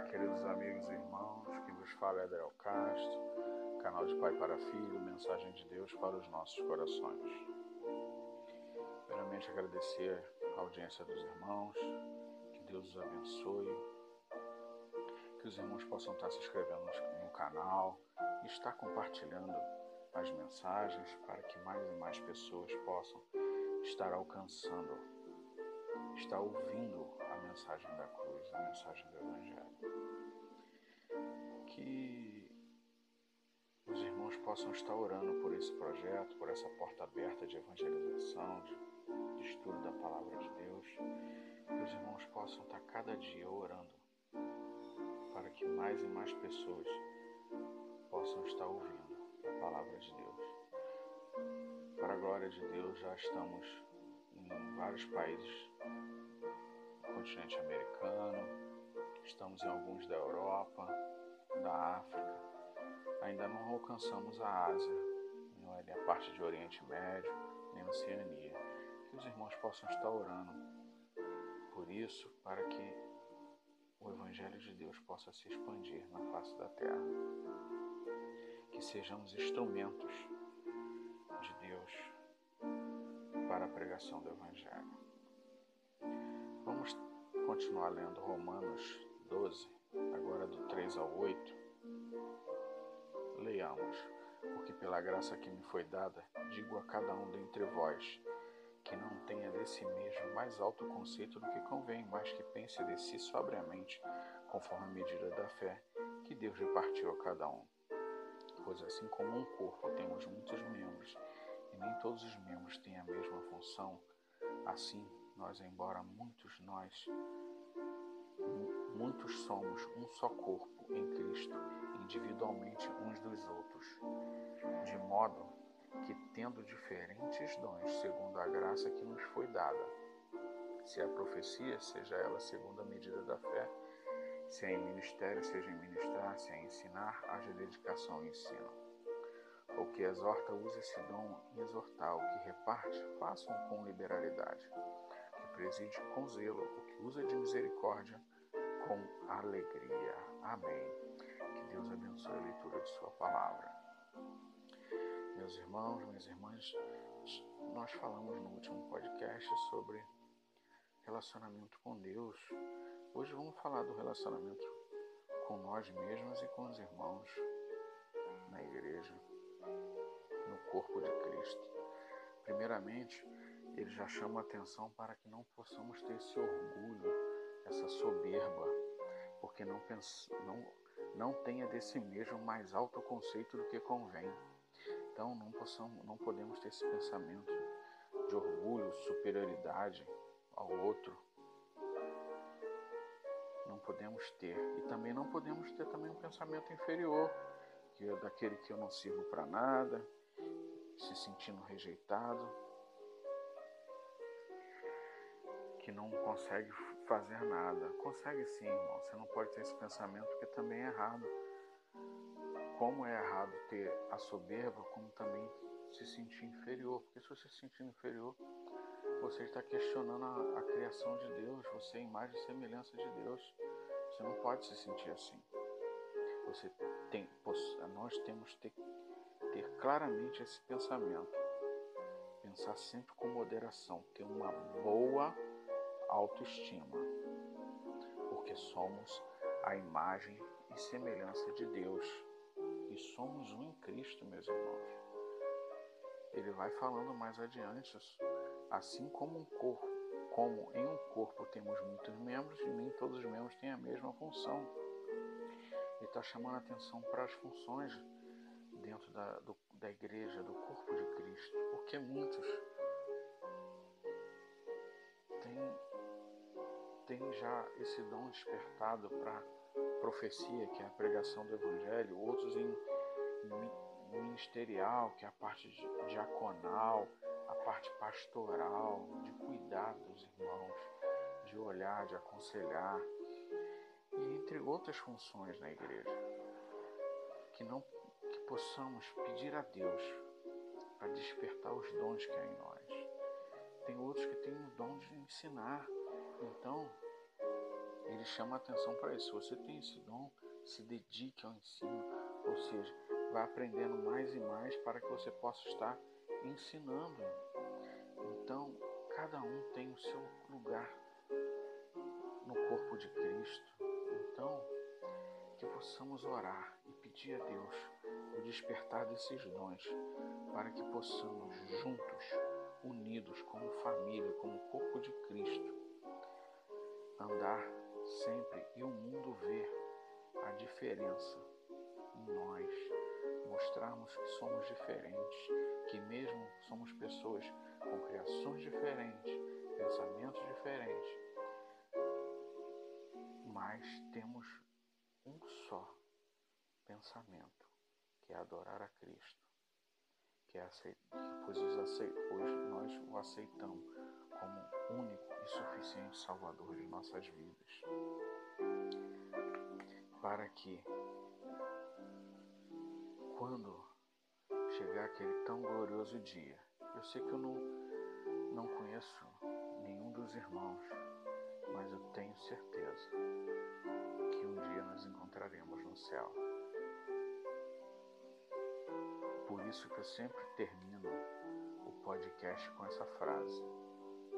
Olá, queridos amigos e irmãos, quem nos fala é Adriel Castro, canal de Pai para Filho, mensagem de Deus para os nossos corações. Primeiramente, agradecer a audiência dos irmãos, que Deus os abençoe, que os irmãos possam estar se inscrevendo no canal e estar compartilhando as mensagens para que mais e mais pessoas possam estar alcançando, estar ouvindo a mensagem da cruz, a mensagem do Evangelho. Que os irmãos possam estar orando por esse projeto, por essa porta aberta de evangelização, de estudo da Palavra de Deus. Que os irmãos possam estar cada dia orando para que mais e mais pessoas possam estar ouvindo a Palavra de Deus. Para a glória de Deus, já estamos em vários países do continente americano, estamos em alguns da Europa, da África, ainda não alcançamos a Ásia, nem a parte de Oriente Médio, nem a Oceania. Que os irmãos possam estar orando por isso, para que o Evangelho de Deus possa se expandir na face da terra. Que sejamos instrumentos de Deus para a pregação do Evangelho. Vamos continuar lendo Romanos 12, agora do 3 ao 8. Leiamos: porque pela graça que me foi dada, digo a cada um dentre vós, que não tenha de si mesmo mais alto conceito do que convém, mas que pense de si sobriamente, conforme a medida da fé que Deus repartiu a cada um. Pois assim como um corpo temos muitos membros, e nem todos os membros têm a mesma função, assim nós, embora muitos somos um só corpo em Cristo, individualmente uns dos outros, de modo que, tendo diferentes dons, segundo a graça que nos foi dada, se a profecia, seja ela segundo a medida da fé, se é em ministério, seja em ministrar, se é em ensinar, haja dedicação e ensino. O que exorta, usa esse dom e exortar. O que reparte, façam com liberalidade. O que preside, com zelo. O que usa de misericórdia, com alegria. Amém. Que Deus abençoe a leitura de sua palavra. Meus irmãos, minhas irmãs, nós falamos no último podcast sobre relacionamento com Deus. Hoje vamos falar do relacionamento com nós mesmos e com os irmãos na igreja, no corpo de Cristo. Primeiramente, ele já chama a atenção para que não possamos ter esse orgulho, essa soberba, porque não tenha de si mesmo mais alto conceito do que convém. Então, não podemos ter esse pensamento de orgulho, superioridade ao outro. Não podemos ter. E também não podemos ter também um pensamento inferior, que é daquele que eu não sirvo para nada, se sentindo rejeitado, que não consegue fazer nada. Consegue sim, irmão. Você não pode ter esse pensamento, porque também é errado. Como é errado ter a soberba, como também se sentir inferior. Porque se você se sentir inferior, você está questionando a criação de Deus. Você é a imagem e semelhança de Deus. Você não pode se sentir assim. Nós temos que ter claramente esse pensamento, pensar sempre com moderação, ter uma boa autoestima, porque somos a imagem e semelhança de Deus e somos um em Cristo, meus irmãos. Ele vai falando mais adiante: assim como em um corpo temos muitos membros e nem todos os membros têm a mesma função. Ele está chamando a atenção para as funções dentro da igreja, do corpo de Cristo, porque muitos têm já esse dom despertado para profecia, que é a pregação do Evangelho, outros em ministerial, que é a parte diaconal, a parte pastoral, de cuidar dos irmãos, de olhar, de aconselhar, e entre outras funções na igreja, que possamos pedir a Deus para despertar os dons que há em nós. Tem outros que têm o dom de ensinar, então ele chama a atenção para isso. Se você tem esse dom, se dedique ao ensino, ou seja, vai aprendendo mais e mais para que você possa estar ensinando. Então, cada um tem o seu lugar no corpo de Cristo. Então, que possamos orar e pedir a Deus o despertar desses dons, para que possamos juntos, unidos como família, como corpo de Cristo, andar sempre e o mundo ver a diferença em nós, mostrarmos que somos diferentes, que mesmo somos pessoas com criações diferentes, pensamentos diferentes, mas temos um só pensamento, que é adorar a Cristo, que é pois nós o aceitamos como único e suficiente Salvador de nossas vidas, para que, quando chegar aquele tão glorioso dia, eu sei que eu não conheço nenhum dos irmãos, mas eu tenho certeza que um dia nos encontraremos no céu. Por isso que eu sempre termino o podcast com essa frase,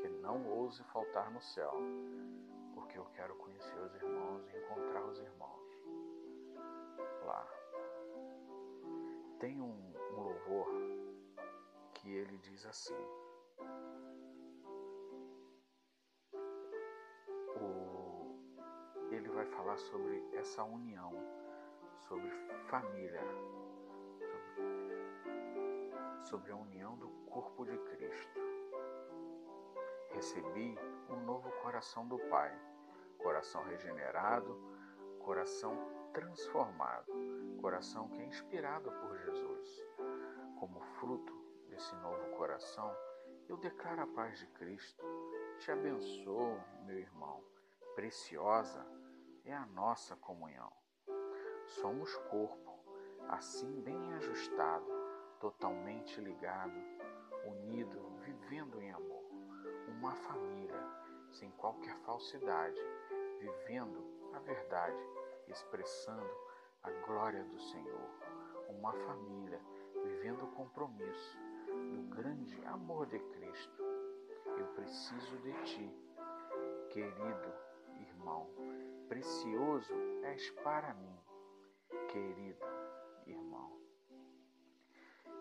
que não ouse faltar no céu, porque eu quero conhecer os irmãos e encontrar os irmãos lá. Tem um louvor que ele diz assim, ele vai falar sobre essa união, sobre família, sobre a união do corpo de Cristo. Recebi um novo coração do Pai, coração regenerado, coração transformado, coração que é inspirado por Jesus. Como fruto desse novo coração, eu declaro a paz de Cristo. Te abençoo, meu irmão. Preciosa é a nossa comunhão. Somos corpo, assim bem ajustado, totalmente ligado, unido, vivendo em amor. Uma família, sem qualquer falsidade, vivendo a verdade, expressando a glória do Senhor. Uma família, vivendo o compromisso do grande amor de Cristo. Eu preciso de ti, querido irmão, precioso és para mim, querido irmão.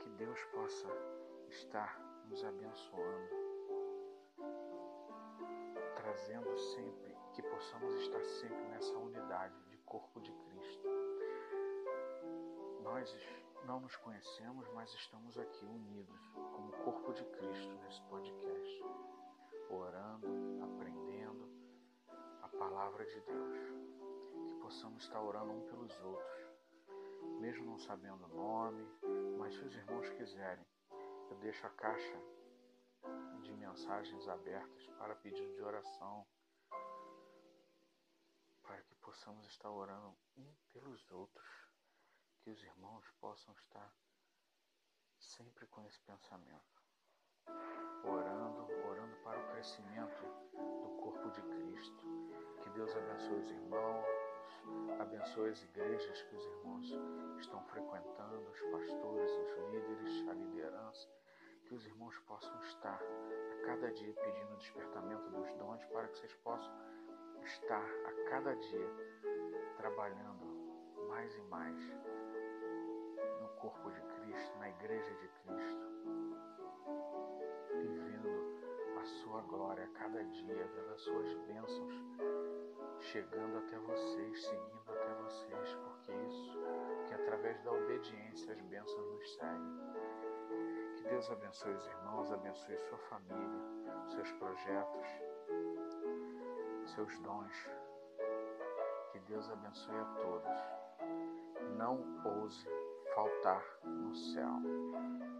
Que Deus possa estar nos abençoando, trazendo sempre, que possamos estar sempre nessa unidade de corpo de Cristo. Nós não nos conhecemos, mas estamos aqui unidos como corpo de Cristo nesse podcast, orando, aprendendo a palavra de Deus, que possamos estar orando um pelos outros, mesmo não sabendo o nome, mas se os irmãos quiserem, eu deixo a caixa de mensagens abertas para pedido de oração, para que possamos estar orando um pelos outros, que os irmãos possam estar sempre com esse pensamento, orando para o crescimento do corpo de Cristo. Que Deus abençoe os irmãos, abençoe as igrejas que os irmãos estão frequentando, os pastores, os líderes, a liderança, que os irmãos possam estar a cada dia pedindo o despertamento dos dons, para que vocês possam estar a cada dia trabalhando mais e mais no corpo de Cristo, na igreja de Cristo, vivendo a sua glória a cada dia, vendo as suas bênçãos chegando até vocês, seguindo até vocês, porque isso que através da obediência as bênçãos nos seguem. Que Deus abençoe os irmãos, abençoe sua família, seus projetos, seus dons. Que Deus abençoe a todos. Não ouse faltar no céu.